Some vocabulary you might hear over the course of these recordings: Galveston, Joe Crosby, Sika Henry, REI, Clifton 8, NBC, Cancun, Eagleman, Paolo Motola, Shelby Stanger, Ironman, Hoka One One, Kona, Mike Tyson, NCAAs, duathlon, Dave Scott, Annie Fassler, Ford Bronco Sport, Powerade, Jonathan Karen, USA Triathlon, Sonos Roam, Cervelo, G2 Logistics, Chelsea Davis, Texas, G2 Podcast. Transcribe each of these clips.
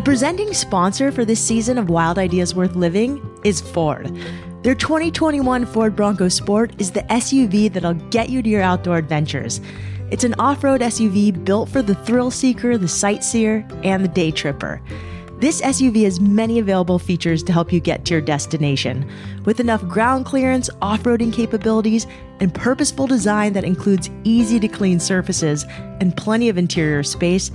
The presenting sponsor for this season of Wild Ideas Worth Living is Ford. Their 2021 Ford Bronco Sport is the SUV that'll get you to your outdoor adventures. It's an off-road SUV built for the thrill seeker, the sightseer, and the day tripper. This SUV has many available features to help you get to your destination. With enough ground clearance, off-roading capabilities, and purposeful design that includes easy-to-clean surfaces and plenty of interior space,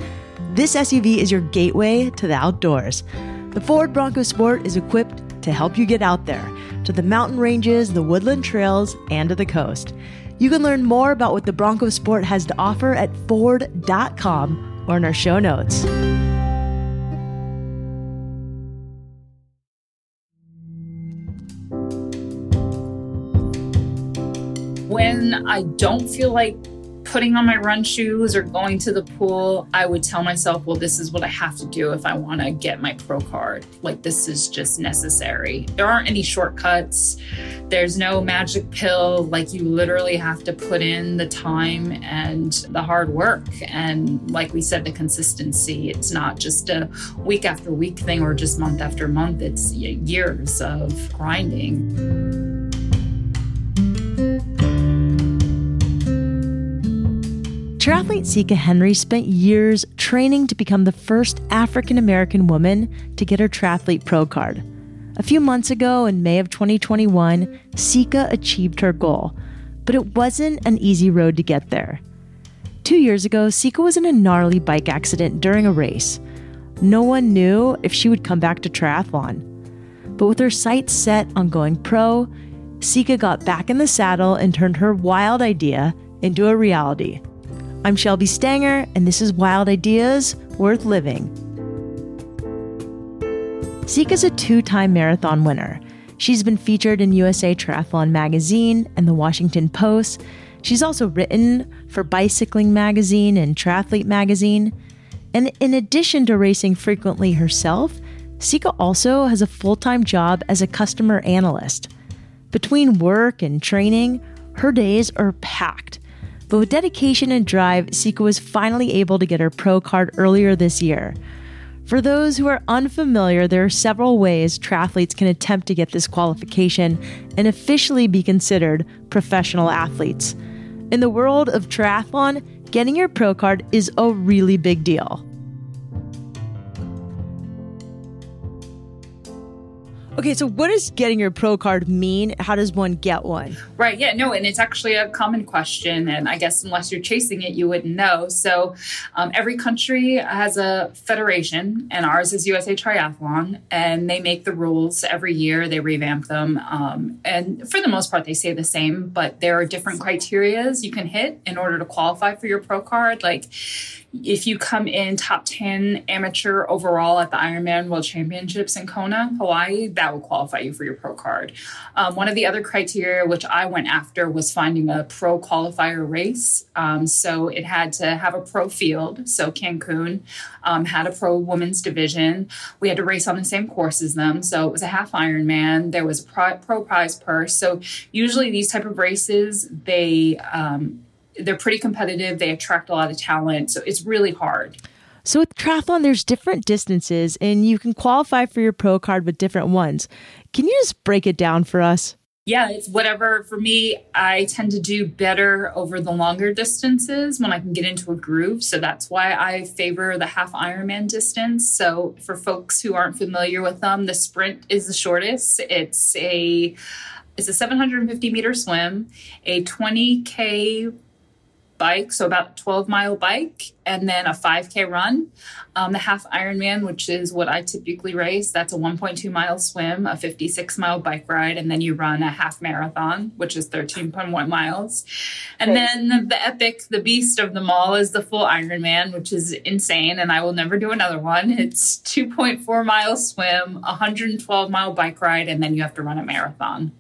this SUV is your gateway to the outdoors. The Ford Bronco Sport is equipped to help you get out there, to the mountain ranges, the woodland trails, and to the coast. You can learn more about what the Bronco Sport has to offer at Ford.com or in our show notes. When I don't feel like putting on my run shoes or going to the pool, I would tell myself, well, this is what I have to do if I want to get my pro card. Like, this is just necessary. There aren't any shortcuts. There's no magic pill. Like, you literally have to put in the time and the hard work. And like we said, the consistency. It's not just a week after week thing or just month after month. It's years of grinding. Triathlete Sika Henry spent years training to become the first African-American woman to get her triathlete pro card. A few months ago, in May of 2021, Sika achieved her goal, but it wasn't an easy road to get there. 2 years ago, Sika was in a gnarly bike accident during a race. No one knew if she would come back to triathlon. But with her sights set on going pro, Sika got back in the saddle and turned her wild idea into a reality. I'm Shelby Stanger, and this is Wild Ideas Worth Living. Sika's a two-time marathon winner. She's been featured in USA Triathlon magazine and the Washington Post. She's also written for Bicycling magazine and Triathlete magazine. And in addition to racing frequently herself, Sika also has a full-time job as a customer analyst. Between work and training, her days are packed. But with dedication and drive, Sika was finally able to get her pro card earlier this year. For those who are unfamiliar, there are several ways triathletes can attempt to get this qualification and officially be considered professional athletes. In the world of triathlon, getting your pro card is a really big deal. Okay, so what does getting your pro card mean? How does one get one? Right, yeah, no, and it's actually a common question, and I guess unless you're chasing it, you wouldn't know. So every country has a federation, and ours is USA Triathlon, and they make the rules every year. They revamp them, and for the most part, they stay the same, but there are different criterias you can hit in order to qualify for your pro card, like if you come in top 10 amateur overall at the Ironman World Championships in Kona, Hawaii, that will qualify you for your pro card. One of the other criteria, which I went after, was finding a pro qualifier race. So it had to have a pro field. So Cancun had a pro women's division. We had to race on the same course as them. So it was a half Ironman. There was a pro prize purse. So usually these type of races, they're pretty competitive. They attract a lot of talent. So it's really hard. So with triathlon, there's different distances and you can qualify for your pro card with different ones. Can you just break it down for us? Yeah, it's whatever. For me, I tend to do better over the longer distances when I can get into a groove. So that's why I favor the half Ironman distance. So for folks who aren't familiar with them, the sprint is the shortest. It's a 750 meter swim, a 20K bike, so about 12-mile bike, and then a 5K run. The half Ironman, which is what I typically race, that's a 1.2-mile swim, a 56-mile bike ride, and then you run a half marathon, which is 13.1 miles. And then the epic, the beast of them all is the full Ironman, which is insane, and I will never do another one. It's 2.4-mile swim, 112-mile bike ride, and then you have to run a marathon.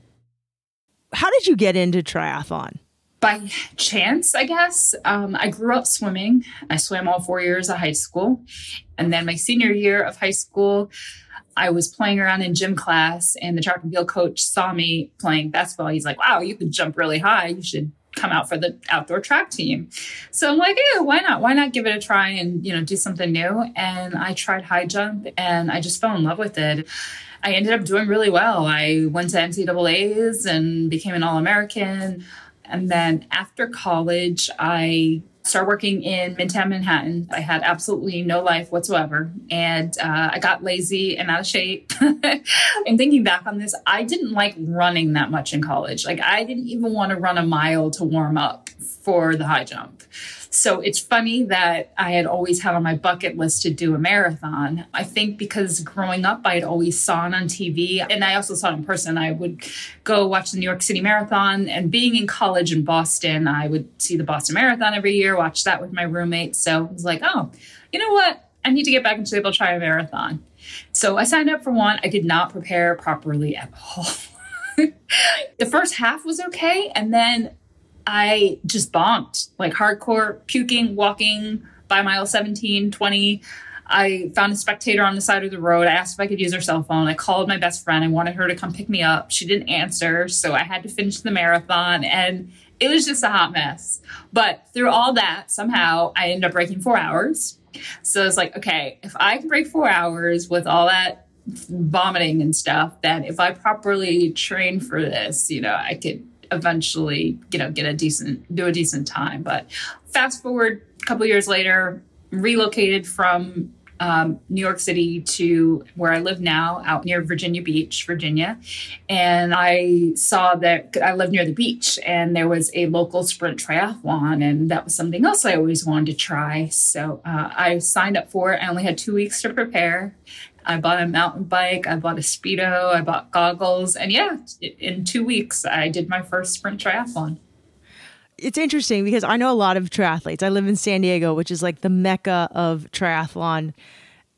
How did you get into triathlon? By chance, I guess. I grew up swimming. I swam all 4 years of high school. And then my senior year of high school, I was playing around in gym class and the track and field coach saw me playing basketball. He's like, wow, you can jump really high. You should come out for the outdoor track team. So I'm like, hey, why not? Why not give it a try and, do something new? And I tried high jump and I just fell in love with it. I ended up doing really well. I went to NCAAs and became an All-American. And then after college, I started working in Midtown Manhattan. I had absolutely no life whatsoever. And I got lazy and out of shape. And thinking back on this, I didn't like running that much in college. Like I didn't even want to run a mile to warm up for the high jump. So it's funny that I had always had on my bucket list to do a marathon. I think because growing up, I had always saw it on TV and I also saw it in person. I would go watch the New York City Marathon, and being in college in Boston, I would see the Boston Marathon every year, watch that with my roommates. So I was like, oh, you know what? I need to get back into shape. I'll try a marathon. So I signed up for one. I did not prepare properly at all. The first half was okay. And then I just bombed, like hardcore, puking, walking by mile 17, 20. I found a spectator on the side of the road. I asked if I could use her cell phone. I called my best friend. I wanted her to come pick me up. She didn't answer. So I had to finish the marathon, and it was just a hot mess. But through all that, somehow I ended up breaking 4 hours. So it's like, okay, if I can break 4 hours with all that vomiting and stuff, then if I properly train for this, I could eventually, get a decent time. But fast forward a couple of years later, relocated from New York City to where I live now, out near Virginia Beach, Virginia. And I saw that I live near the beach and there was a local sprint triathlon, and that was something else I always wanted to try. So I signed up for it. I only had 2 weeks to prepare. I bought a mountain bike, I bought a Speedo, I bought goggles. And yeah, in 2 weeks, I did my first sprint triathlon. It's interesting because I know a lot of triathletes. I live in San Diego, which is like the mecca of triathlon.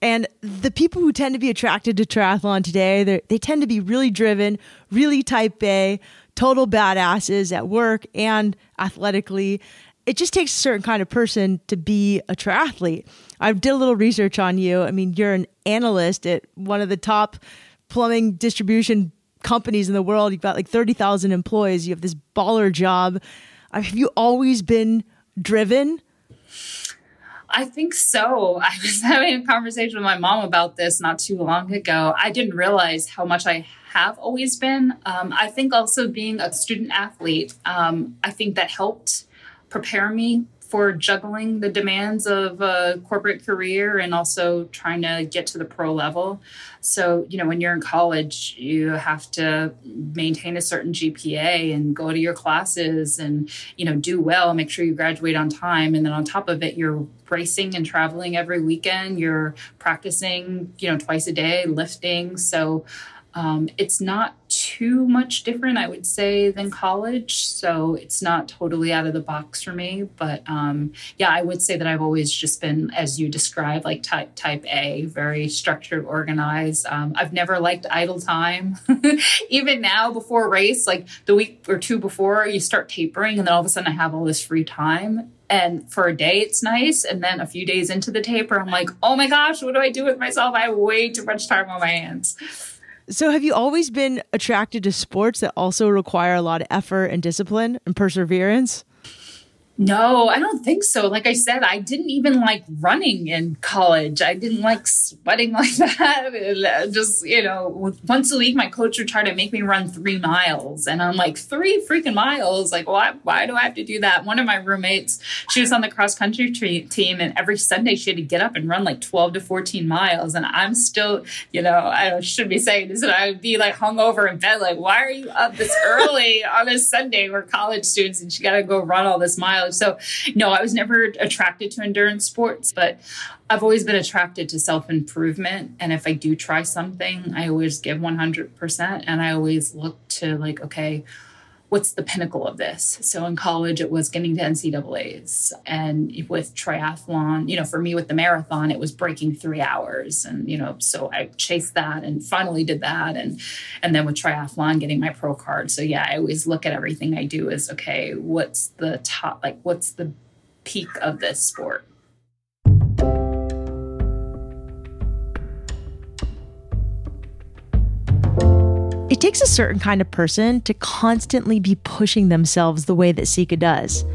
And the people who tend to be attracted to triathlon today, they tend to be really driven, really type A, total badasses at work and athletically. It just takes a certain kind of person to be a triathlete. I did a little research on you. I mean, you're an analyst at one of the top plumbing distribution companies in the world. You've got like 30,000 employees. You have this baller job. Have you always been driven? I think so. I was having a conversation with my mom about this not too long ago. I didn't realize how much I have always been. I think also being a student athlete, I think that helped prepare me for juggling the demands of a corporate career and also trying to get to the pro level. So, when you're in college, you have to maintain a certain GPA and go to your classes and, do well, make sure you graduate on time. And then on top of it, you're racing and traveling every weekend. You're practicing, twice a day, lifting. So it's not too much different, I would say, than college. So it's not totally out of the box for me. But yeah, I would say that I've always just been, as you described, like type A, very structured, organized. I've never liked idle time. Even now before race, like the week or two before, you start tapering and then all of a sudden I have all this free time. And for a day, it's nice. And then a few days into the taper, I'm like, oh my gosh, what do I do with myself? I have way too much time on my hands. So have you always been attracted to sports that also require a lot of effort and discipline and perseverance? No, I don't think so. Like I said, I didn't even like running in college. I didn't like sweating like that. And just, once a week, my coach would try to make me run 3 miles. And I'm like, 3 freaking miles? Like, why do I have to do that? One of my roommates, she was on the cross country team. And every Sunday she had to get up and run like 12 to 14 miles. And I'm still, I shouldn't be saying this. And I would be like hungover in bed. Like, why are you up this early on a Sunday? We're college students and she got to go run all this miles. So, no, I was never attracted to endurance sports, but I've always been attracted to self-improvement. And if I do try something, I always give 100%. And I always look to like, okay, what's the pinnacle of this? So in college, it was getting to NCAAs. And with triathlon, for me with the marathon, it was breaking 3 hours. And, so I chased that and finally did that. And then with triathlon, getting my pro card. So yeah, I always look at everything I do as, okay, what's the top, like what's the peak of this sport? It takes a certain kind of person to constantly be pushing themselves the way that Sika does.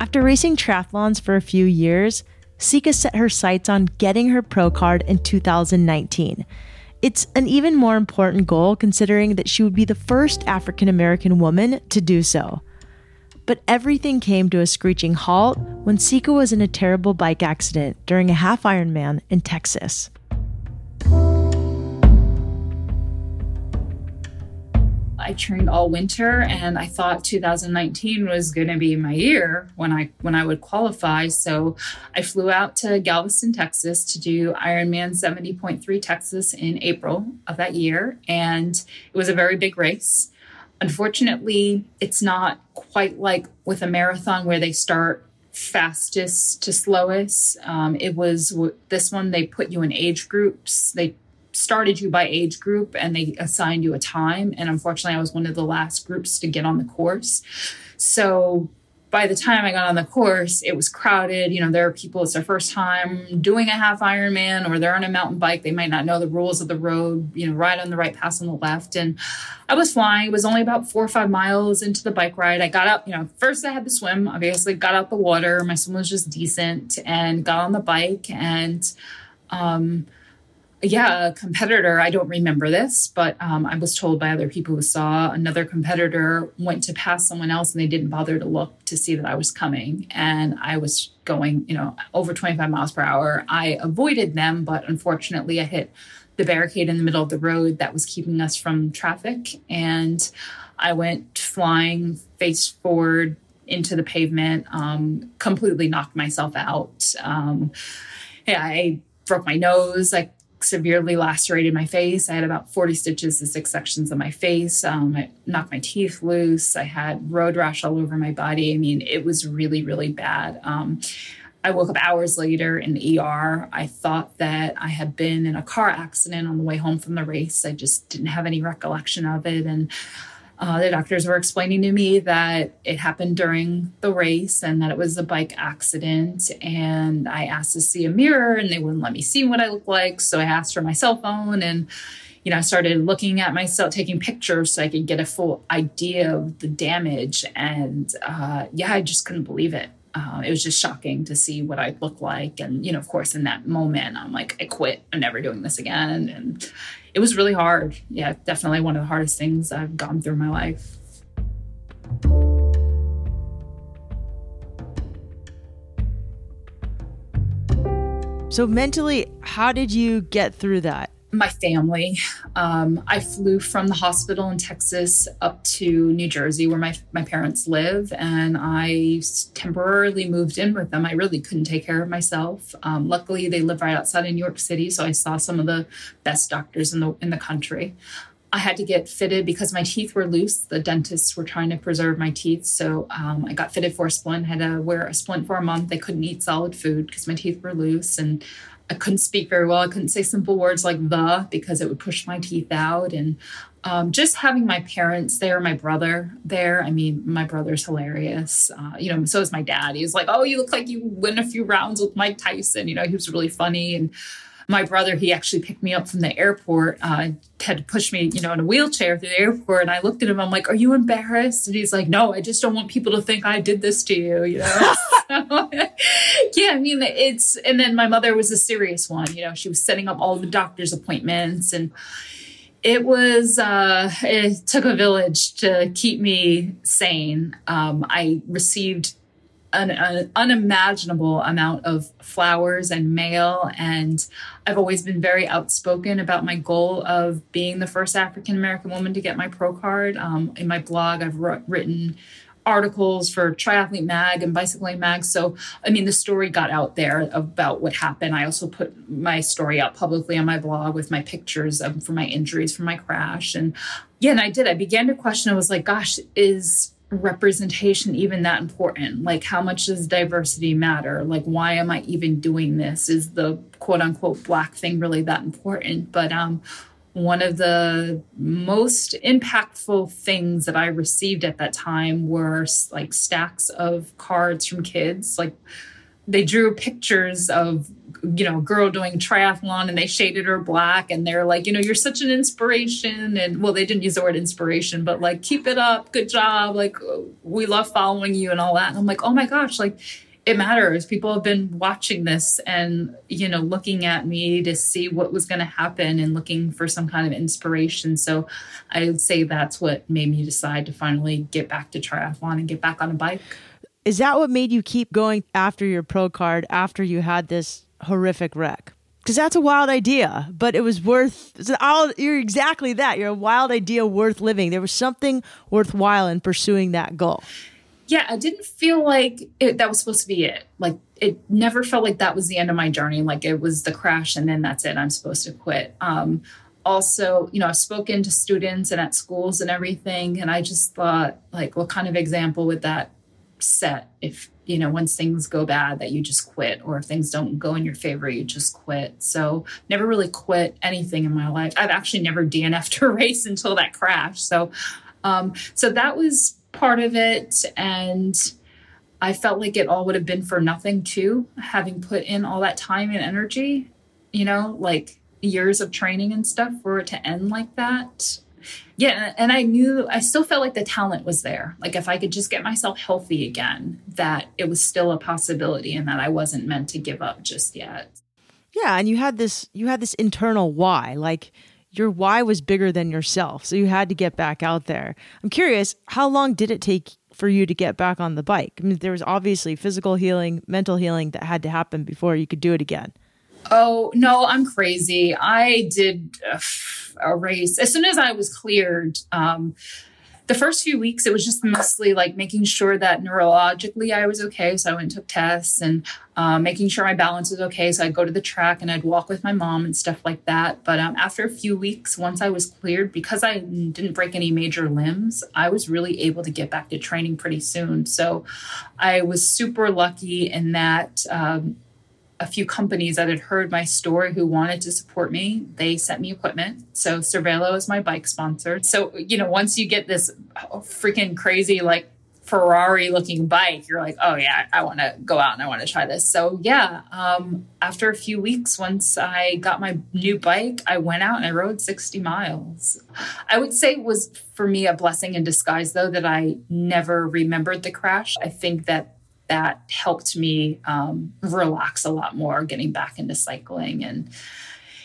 After racing triathlons for a few years, Sika set her sights on getting her pro card in 2019. It's an even more important goal considering that she would be the first African-American woman to do so. But everything came to a screeching halt when Sika was in a terrible bike accident during a half Ironman in Texas. I trained all winter and I thought 2019 was going to be my year when I would qualify. So I flew out to Galveston, Texas to do Ironman 70.3 Texas in April of that year. And it was a very big race. Unfortunately, it's not quite like with a marathon where they start fastest to slowest. It was this one, they put you in age groups. They started you by age group and they assigned you a time. And unfortunately, I was one of the last groups to get on the course. So by the time I got on the course, it was crowded. You know, there are people, it's their first time doing a half Ironman or they're on a mountain bike. They might not know the rules of the road, you know, ride on the right, pass on the left. And I was flying. It was only about 4 or 5 miles into the bike ride. I got up, you know, first I had to swim, obviously got out the water. My swim was just decent and got on the bike and, a competitor, I don't remember this, but I was told by other people who saw another competitor went to pass someone else and they didn't bother to look to see that I was coming. And I was going, you know, over 25 miles per hour. I avoided them, but unfortunately I hit the barricade in the middle of the road that was keeping us from traffic. And I went flying face forward into the pavement, completely knocked myself out. I broke my nose. I severely lacerated my face. I had about 40 stitches to 6 sections of my face. I knocked my teeth loose. I had road rash all over my body. I mean, it was really, really bad. I woke up hours later in the ER. I thought that I had been in a car accident on the way home from the race. I just didn't have any recollection of it. And the doctors were explaining to me that it happened during the race and that it was a bike accident. And I asked to see a mirror and they wouldn't let me see what I looked like. So I asked for my cell phone and, you know, I started looking at myself, taking pictures so I could get a full idea of the damage. And I just couldn't believe it. It was just shocking to see what I looked like. And, you know, of course, in that moment, I'm like, I quit. I'm never doing this again. And it was really hard. Yeah, definitely one of the hardest things I've gone through in my life. So mentally, how did you get through that? My family. I flew from the hospital in Texas up to New Jersey where my parents live. And I temporarily moved in with them. I really couldn't take care of myself. Luckily, they live right outside of New York City. So I saw some of the best doctors in the country. I had to get fitted because my teeth were loose. The dentists were trying to preserve my teeth. So I got fitted for a splint, had to wear a splint for a month. I couldn't eat solid food because my teeth were loose and I couldn't speak very well. I couldn't say simple words like the because it would push my teeth out. And just having my parents there, my brother there. I mean, my brother's hilarious. So is my dad. He was like, oh, you look like you win a few rounds with Mike Tyson. You know, he was really funny. And my brother, he actually picked me up from the airport, had to push me, you know, in a wheelchair through the airport. And I looked at him, I'm like, are you embarrassed? And he's like, no, I just don't want people to think I did this to you, you know? So, yeah, I mean, it's, and then my mother was a serious one, you know, she was setting up all the doctor's appointments and it was, it took a village to keep me sane. I received an unimaginable amount of flowers and mail. And I've always been very outspoken about my goal of being the first African-American woman to get my pro card. In my blog, I've written articles for Triathlete Mag and Bicycling Mag. So, I mean, the story got out there about what happened. I also put my story out publicly on my blog with my pictures from my injuries, from my crash. And yeah, and I did. I began to question. I was like, gosh, is representation even that important? Like, how much does diversity matter? Like, why am I even doing this? Is the quote unquote Black thing really that important? But one of the most impactful things that I received at that time were like stacks of cards from kids. Like, they drew pictures of girl doing triathlon, and they shaded her black, and they're like, you're such an inspiration. And well, they didn't use the word inspiration, but like, keep it up. Good job. Like, we love following you and all that. And I'm like, oh my gosh, like it matters. People have been watching this and, looking at me to see what was going to happen and looking for some kind of inspiration. So I would say that's what made me decide to finally get back to triathlon and get back on a bike. Is that what made you keep going after your pro card after you had this horrific wreck? Because that's a wild idea, but it was worth you're exactly that. You're a wild idea worth living. There was something worthwhile in pursuing that goal. Yeah, I didn't feel like that was supposed to be it. Like, it never felt like that was the end of my journey. Like, it was the crash and then that's it. I'm supposed to quit. Also, I've spoken to students and at schools and everything. And I just thought, like, what kind of example would that set if, once things go bad that you just quit, or if things don't go in your favor, you just quit. So never really quit anything in my life. I've actually never DNF'd a race until that crash. So that was part of it. And I felt like it all would have been for nothing too, having put in all that time and energy, like years of training and stuff, for it to end like that. Yeah. And I still felt like the talent was there. Like, if I could just get myself healthy again, that it was still a possibility and that I wasn't meant to give up just yet. Yeah. And you had this internal why, like your why was bigger than yourself. So you had to get back out there. I'm curious, how long did it take for you to get back on the bike? I mean, there was obviously physical healing, mental healing that had to happen before you could do it again. Oh, no, I'm crazy. I did a race. As soon as I was cleared, the first few weeks, it was just mostly like making sure that neurologically I was okay. So I went and took tests and making sure my balance was okay. So I'd go to the track and I'd walk with my mom and stuff like that. But after a few weeks, once I was cleared, because I didn't break any major limbs, I was really able to get back to training pretty soon. So I was super lucky in that a few companies that had heard my story who wanted to support me, they sent me equipment. So Cervelo is my bike sponsor. So, once you get this freaking crazy, like Ferrari looking bike, you're like, oh yeah, I want to go out and I want to try this. So yeah. After a few weeks, once I got my new bike, I went out and I rode 60 miles. I would say it was for me a blessing in disguise though, that I never remembered the crash. I think that helped me relax a lot more getting back into cycling. And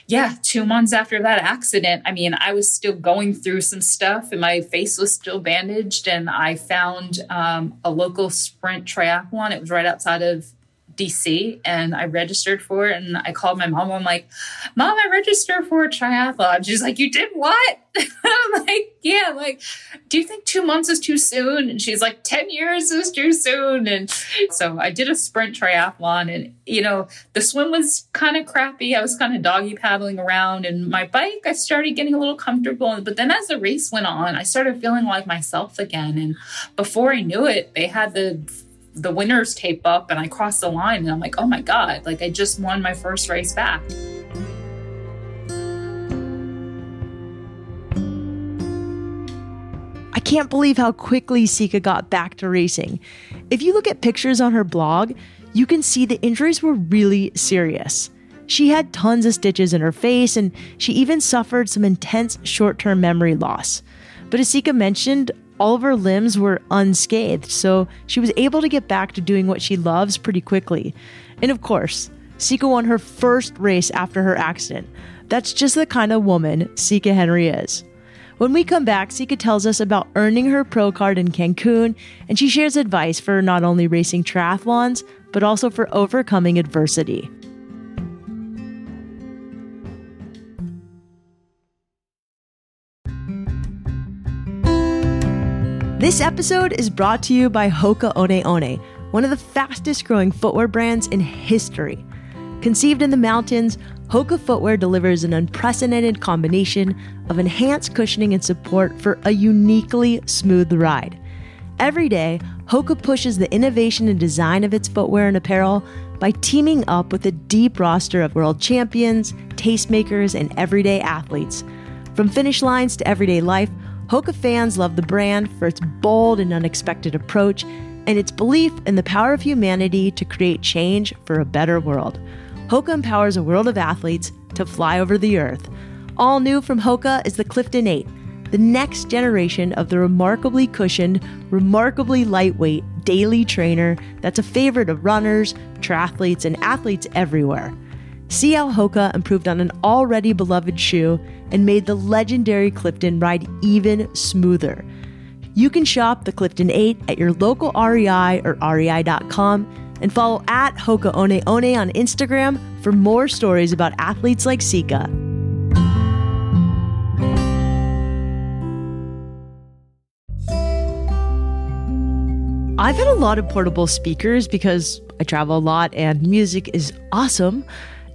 yeah, 2 months after that accident, I mean, I was still going through some stuff and my face was still bandaged. And I found a local sprint triathlon. It was right outside of DC, and I registered for it. And I called my mom. I'm like, Mom, I registered for a triathlon. She's like, you did what? I'm like, yeah. Like, do you think 2 months is too soon? And she's like, 10 years is too soon. And so I did a sprint triathlon, and the swim was kind of crappy. I was kind of doggy paddling around, and my bike, I started getting a little comfortable. But then as the race went on, I started feeling like myself again. And before I knew it, they had the winners tape up and I crossed the line and I'm like, oh my God, like I just won my first race back. I can't believe how quickly Sika got back to racing. If you look at pictures on her blog, you can see the injuries were really serious. She had tons of stitches in her face and she even suffered some intense short-term memory loss. But as Sika mentioned, all of her limbs were unscathed, so she was able to get back to doing what she loves pretty quickly. And of course, Sika won her first race after her accident. That's just the kind of woman Sika Henry is. When we come back, Sika tells us about earning her pro card in Cancun, and she shares advice for not only racing triathlons, but also for overcoming adversity. This episode is brought to you by Hoka One One, one of the fastest growing footwear brands in history. Conceived in the mountains, Hoka footwear delivers an unprecedented combination of enhanced cushioning and support for a uniquely smooth ride. Every day, Hoka pushes the innovation and design of its footwear and apparel by teaming up with a deep roster of world champions, tastemakers, and everyday athletes. From finish lines to everyday life, Hoka fans love the brand for its bold and unexpected approach and its belief in the power of humanity to create change for a better world. Hoka empowers a world of athletes to fly over the earth. All new from Hoka is the Clifton 8, the next generation of the remarkably cushioned, remarkably lightweight daily trainer that's a favorite of runners, triathletes, and athletes everywhere. See how Hoka improved on an already beloved shoe and made the legendary Clifton ride even smoother. You can shop the Clifton 8 at your local REI or rei.com and follow at Hoka One One on Instagram for more stories about athletes like Sika. I've had a lot of portable speakers because I travel a lot and music is awesome.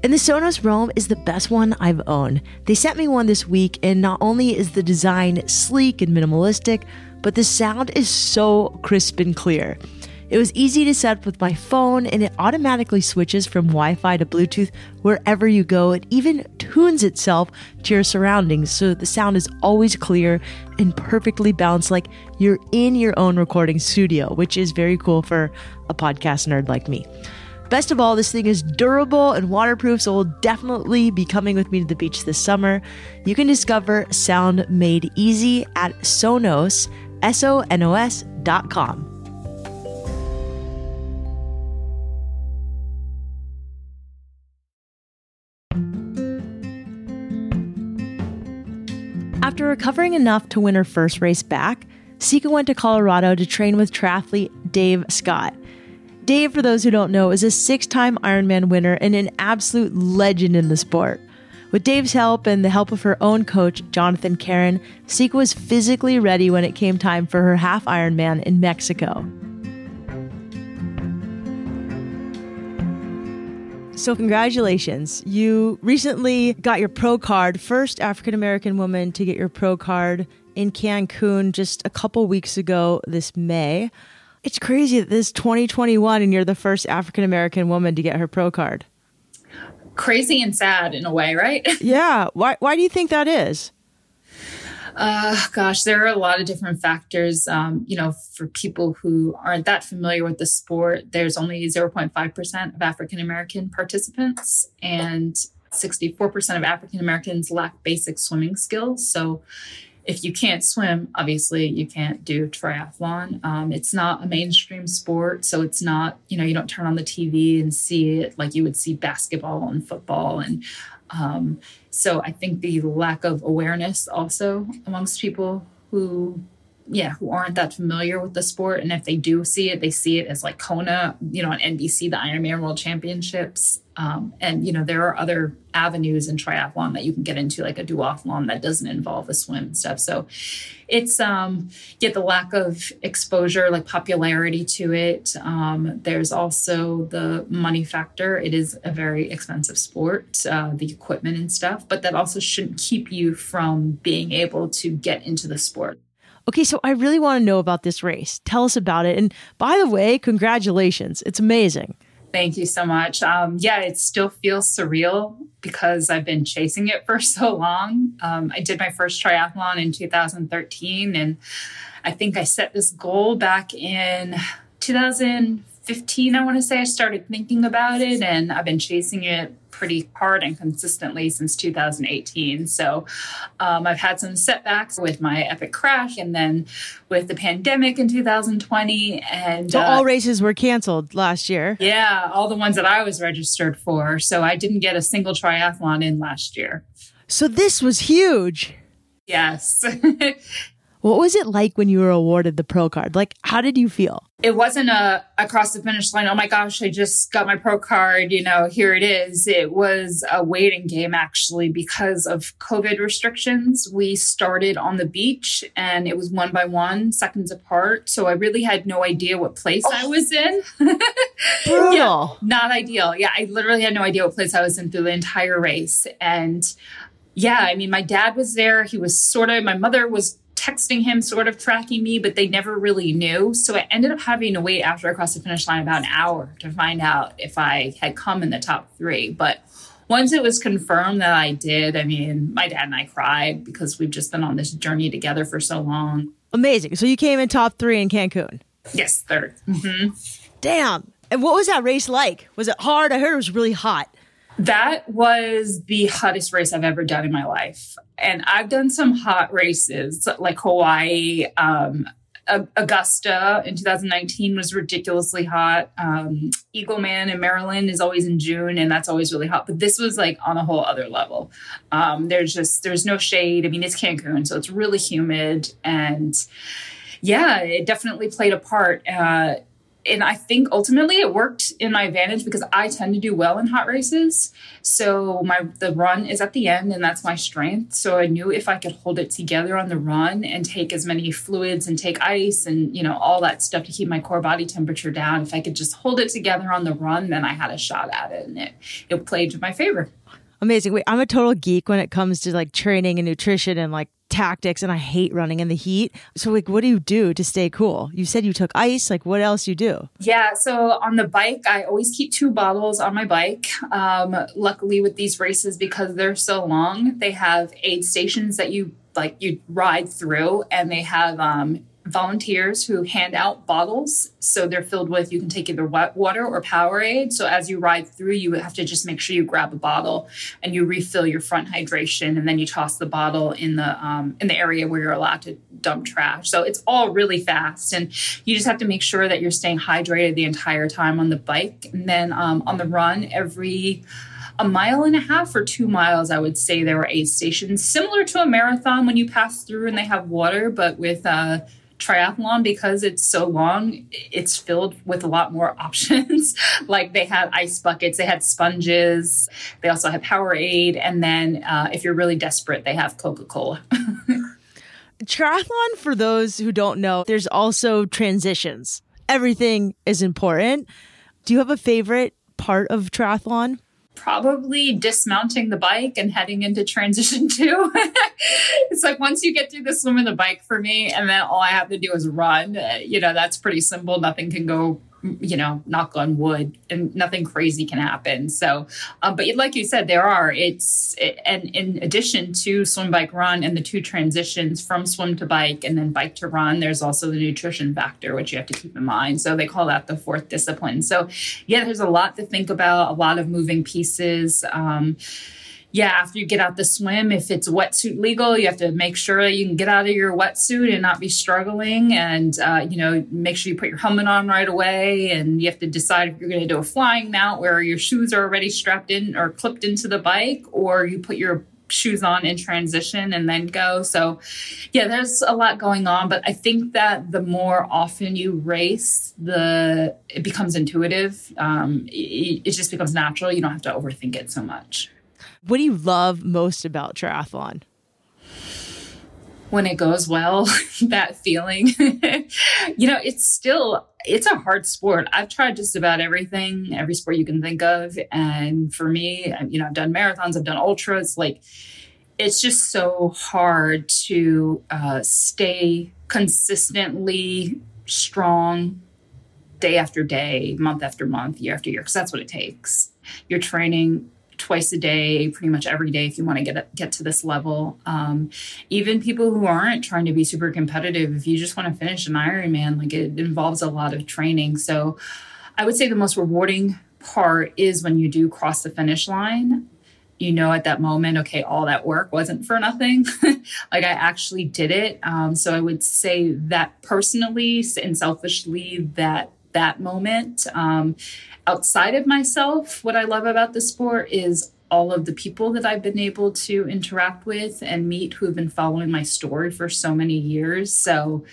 And the Sonos Roam is the best one I've owned. They sent me one this week, and not only is the design sleek and minimalistic, but the sound is so crisp and clear. It was easy to set up with my phone, and it automatically switches from Wi-Fi to Bluetooth wherever you go. It even tunes itself to your surroundings, so the sound is always clear and perfectly balanced, like you're in your own recording studio, which is very cool for a podcast nerd like me. Best of all, this thing is durable and waterproof, so it will definitely be coming with me to the beach this summer. You can discover sound made easy at Sonos, Sonos.com. After recovering enough to win her first race back, Sika went to Colorado to train with triathlete Dave Scott. Dave, for those who don't know, is a six-time Ironman winner and an absolute legend in the sport. With Dave's help and the help of her own coach, Jonathan Karen, Sika was physically ready when it came time for her half Ironman in Mexico. So congratulations. You recently got your pro card, first African-American woman to get your pro card in Cancun just a couple weeks ago this May. It's crazy that this is 2021 and you're the first African-American woman to get her pro card. Crazy and sad in a way, right? Yeah. Why do you think that is? Gosh, there are a lot of different factors. For people who aren't that familiar with the sport, there's only 0.5% of African-American participants, and 64% of African-Americans lack basic swimming skills. So if you can't swim, obviously you can't do triathlon. It's not a mainstream sport, so it's not, you don't turn on the TV and see it like you would see basketball and football. And so I think the lack of awareness also amongst people who aren't that familiar with the sport. And if they do see it, they see it as like Kona, on NBC, the Ironman World Championships. And there are other avenues in triathlon that you can get into, like a duathlon that doesn't involve a swim and stuff. So it's, the lack of exposure, like popularity to it. There's also the money factor. It is a very expensive sport, the equipment and stuff, but that also shouldn't keep you from being able to get into the sport. Okay, so I really want to know about this race. Tell us about it. And by the way, congratulations. It's amazing. Thank you so much. It still feels surreal because I've been chasing it for so long. I did my first triathlon in 2013, and I think I set this goal back in 2015, I want to say. I started thinking about it, and I've been chasing it pretty hard and consistently since 2018. So I've had some setbacks with my epic crash and then with the pandemic in 2020. And so all races were canceled last year. Yeah, all the ones that I was registered for. So I didn't get a single triathlon in last year. So this was huge. Yes. What was it like when you were awarded the pro card? Like, how did you feel? It wasn't across the finish line, oh my gosh, I just got my pro card, here it is. It was a waiting game, actually, because of COVID restrictions. We started on the beach, and it was 1 by 1, seconds apart. So I really had no idea what place I was in. Brutal. Yeah, not ideal. Yeah, I literally had no idea what place I was in through the entire race. And yeah, my dad was there. He was my mother was texting him, sort of tracking me, but they never really knew. So I ended up having to wait after I crossed the finish line about an hour to find out if I had come in the top three. But once it was confirmed that I did, my dad and I cried because we've just been on this journey together for so long. Amazing. So you came in top three in Cancun? Yes, third. Mm-hmm. Damn. And what was that race like? Was it hard? I heard it was really hot. That was the hottest race I've ever done in my life. And I've done some hot races like Hawaii. Augusta in 2019 was ridiculously hot. Eagleman in Maryland is always in June, and that's always really hot. But this was like on a whole other level. There's no shade. I mean, it's Cancun, so it's really humid. And yeah, it definitely played a part. And I think ultimately it worked in my advantage because I tend to do well in hot races. So the run is at the end, and that's my strength. So I knew if I could hold it together on the run and take as many fluids and take ice and, you know, all that stuff to keep my core body temperature down, if I could just hold it together on the run, then I had a shot at it, and it played to my favor. Amazing. Wait, I'm a total geek when it comes to like training and nutrition and like tactics, and I hate running in the heat. So like, what do you do to stay cool? You said you took ice. Like, what else you do? Yeah. So on the bike, I always keep 2 bottles on my bike. Luckily with these races, because they're so long, they have aid stations that you ride through, and they have, volunteers who hand out bottles. So they're filled with, you can take either water or Powerade. So as you ride through, you have to just make sure you grab a bottle and you refill your front hydration. And then you toss the bottle in the area where you're allowed to dump trash. So it's all really fast. And you just have to make sure that you're staying hydrated the entire time on the bike. And then on the run, every a mile and a half or 2 miles, I would say there were aid stations, similar to a marathon when you pass through and they have water, but with triathlon, because it's so long, it's filled with a lot more options. Like they had ice buckets, they had sponges, they also had Powerade, and then if you're really desperate, they have Coca-Cola. Triathlon, for those who don't know, there's also transitions. Everything is important. Do you have a favorite part of triathlon? Probably dismounting the bike and heading into transition 2. It's like once you get through the swim and the bike for me, and then all I have to do is run, that's pretty simple. Nothing can go, knock on wood, and nothing crazy can happen. So, but like you said, and in addition to swim, bike, run, and the 2 transitions from swim to bike and then bike to run, there's also the nutrition factor, which you have to keep in mind. So they call that the 4th discipline. So yeah, there's a lot to think about, a lot of moving pieces. After you get out the swim, if it's wetsuit legal, you have to make sure that you can get out of your wetsuit and not be struggling. And, make sure you put your helmet on right away. And you have to decide if you're going to do a flying mount where your shoes are already strapped in or clipped into the bike, or you put your shoes on in transition and then go. So yeah, there's a lot going on, but I think that the more often you race, it becomes intuitive. It just becomes natural. You don't have to overthink it so much. What do you love most about triathlon? When it goes well, that feeling, it's a hard sport. I've tried just about everything, every sport you can think of. And for me, I've done marathons, I've done ultras. Like, it's just so hard to stay consistently strong day after day, month after month, year after year, because that's what it takes. You're training twice a day, pretty much every day, if you want to get to this level. Even people who aren't trying to be super competitive, if you just want to finish an Ironman, like it involves a lot of training. So I would say the most rewarding part is when you do cross the finish line. You know, at that moment, okay, all that work wasn't for nothing. Like I actually did it. So I would say that personally and selfishly, that moment. Outside of myself, what I love about the sport is all of the people that I've been able to interact with and meet who have been following my story for so many years. So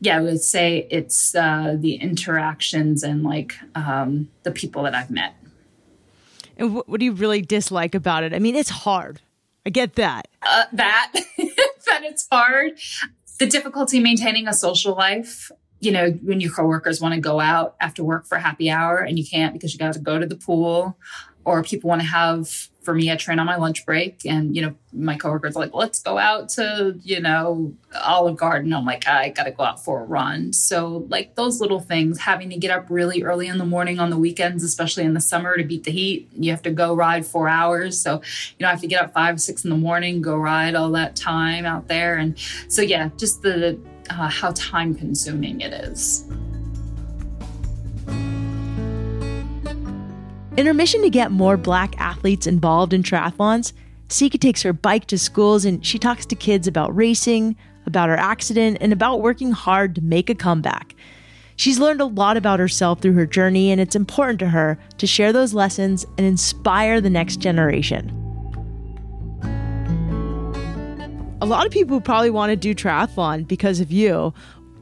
yeah, I would say it's the interactions and like the people that I've met. And what do you really dislike about it? I mean, it's hard. I get that. That it's hard. The difficulty maintaining a social life. When your coworkers want to go out after work for happy hour and you can't because you got to go to the pool, or people want to have, for me, I train on my lunch break and, my coworkers are like, let's go out to, Olive Garden. I'm like, I got to go out for a run. So like those little things, having to get up really early in the morning on the weekends, especially in the summer to beat the heat, you have to go ride 4 hours. So, I have to get up 5 or 6 in the morning, go ride all that time out there. And so, yeah, just how time consuming it is. In her mission to get more Black athletes involved in triathlons, Sika takes her bike to schools and she talks to kids about racing, about her accident, and about working hard to make a comeback. She's learned a lot about herself through her journey, and it's important to her to share those lessons and inspire the next generation. A lot of people probably want to do triathlon because of you.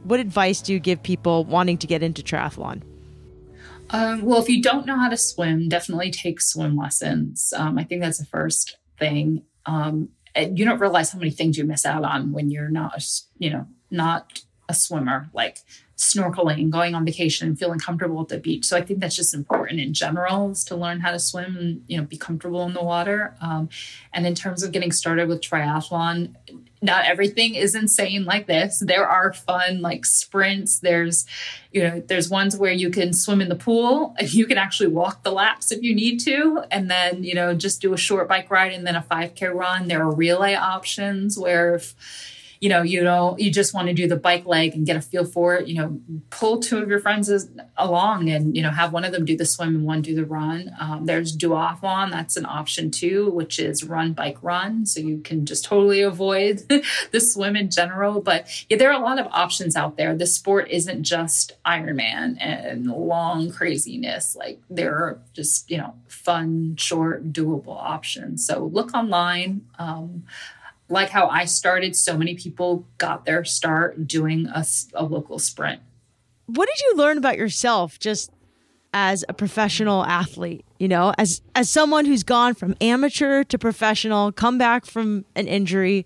What advice do you give people wanting to get into triathlon? Well, if you don't know how to swim, definitely take swim lessons. I think that's the first thing. You don't realize how many things you miss out on when you're not a swimmer, like snorkeling, going on vacation, feeling comfortable at the beach. So I think that's just important in general, is to learn how to swim and, be comfortable in the water. And in terms of getting started with triathlon, not everything is insane like this. There are fun, like sprints. There's ones where you can swim in the pool and you can actually walk the laps if you need to. And then, just do a short bike ride and then a 5K run. There are relay options where you just want to do the bike leg and get a feel for it, pull two of your friends along and, have one of them do the swim and one do the run. There's duathlon. That's an option too, which is run, bike, run. So you can just totally avoid the swim in general. But yeah, there are a lot of options out there. The sport isn't just Ironman and long craziness. Like there are just, fun, short, doable options. So look online. Like how I started, so many people got their start doing a local sprint. What did you learn about yourself just as a professional athlete? As someone who's gone from amateur to professional, come back from an injury,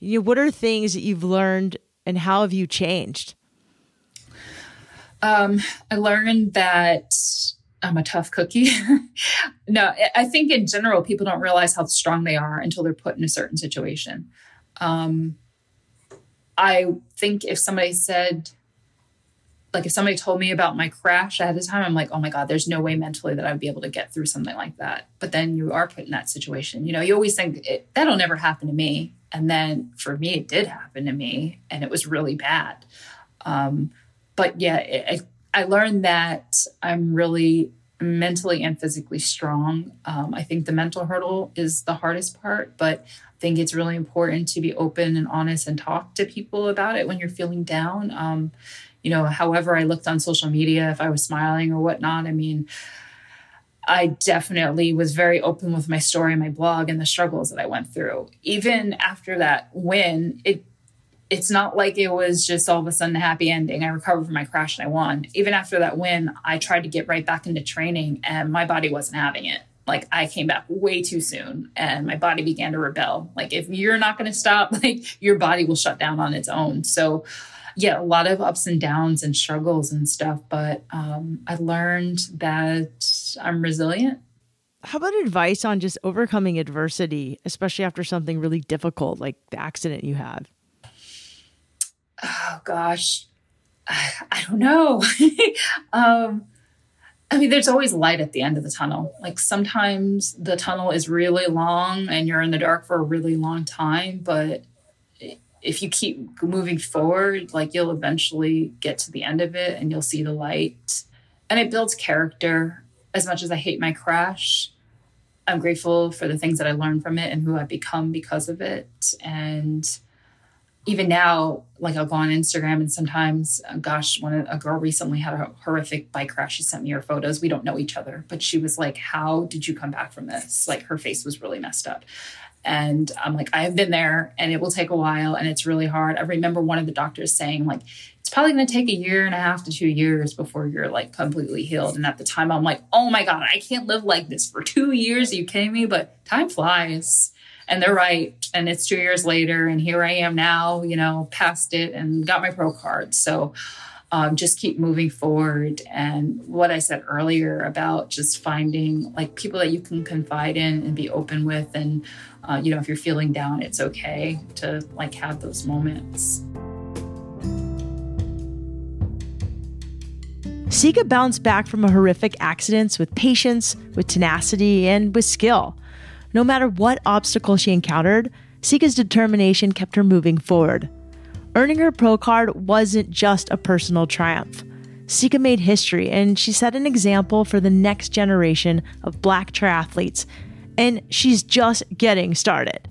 what are things that you've learned and how have you changed? I learned that I'm a tough cookie. No, I think in general, people don't realize how strong they are until they're put in a certain situation. I think if somebody told me about my crash ahead of time, I'm like, oh my God, there's no way mentally that I would be able to get through something like that. But then you are put in that situation. You always think that'll never happen to me. And then for me, it did happen to me and it was really bad. But yeah, I learned that I'm really mentally and physically strong. I think the mental hurdle is the hardest part, but I think it's really important to be open and honest and talk to people about it when you're feeling down. However I looked on social media, if I was smiling or whatnot, I definitely was very open with my story, my blog, and the struggles that I went through. Even after that win, It's not like it was just all of a sudden a happy ending. I recovered from my crash and I won. Even after that win, I tried to get right back into training and my body wasn't having it. Like I came back way too soon and my body began to rebel. Like if you're not going to stop, your body will shut down on its own. So yeah, a lot of ups and downs and struggles and stuff. But I learned that I'm resilient. How about advice on just overcoming adversity, especially after something really difficult like the accident you had? Oh gosh, I don't know. There's always light at the end of the tunnel. Like sometimes the tunnel is really long and you're in the dark for a really long time, but if you keep moving forward, you'll eventually get to the end of it and you'll see the light. And it builds character. As much as I hate my crash, I'm grateful for the things that I learned from it and who I've become because of it. And even now, I'll go on Instagram and sometimes, when a girl recently had a horrific bike crash, she sent me her photos. We don't know each other, but she was like, how did you come back from this? Her face was really messed up. And I'm like, I have been there and it will take a while and it's really hard. I remember one of the doctors saying it's probably going to take 1.5 to 2 years before you're completely healed. And at the time I'm like, oh my God, I can't live like this for 2 years. Are you kidding me? But time flies. And they're right. And it's 2 years later. And here I am now, past it and got my pro card. So just keep moving forward. And what I said earlier about just finding people that you can confide in and be open with. And, if you're feeling down, it's okay to have those moments. Sika bounced back from horrific accidents with patience, with tenacity, and with skill. No matter what obstacle she encountered, Sika's determination kept her moving forward. Earning her pro card wasn't just a personal triumph. Sika made history, and she set an example for the next generation of Black triathletes, and she's just getting started.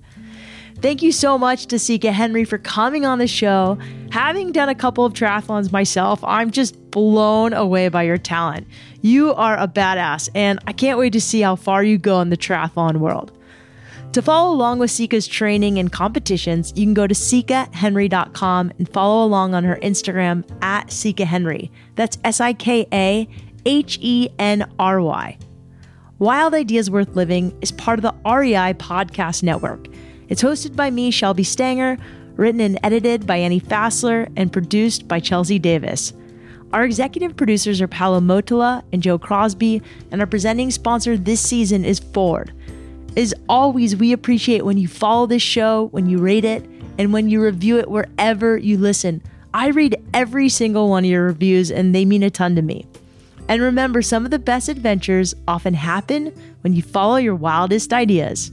Thank you so much to Sika Henry for coming on the show. Having done a couple of triathlons myself, I'm just blown away by your talent. You are a badass, and I can't wait to see how far you go in the triathlon world. To follow along with Sika's training and competitions, you can go to sikahenry.com and follow along on her Instagram at Sika Henry. That's SikaHenry. Wild Ideas Worth Living is part of the REI Podcast Network. It's hosted by me, Shelby Stanger, written and edited by Annie Fassler, and produced by Chelsea Davis. Our executive producers are Paolo Motola and Joe Crosby, and our presenting sponsor this season is Ford. As always, we appreciate when you follow this show, when you rate it, and when you review it wherever you listen. I read every single one of your reviews, and they mean a ton to me. And remember, some of the best adventures often happen when you follow your wildest ideas.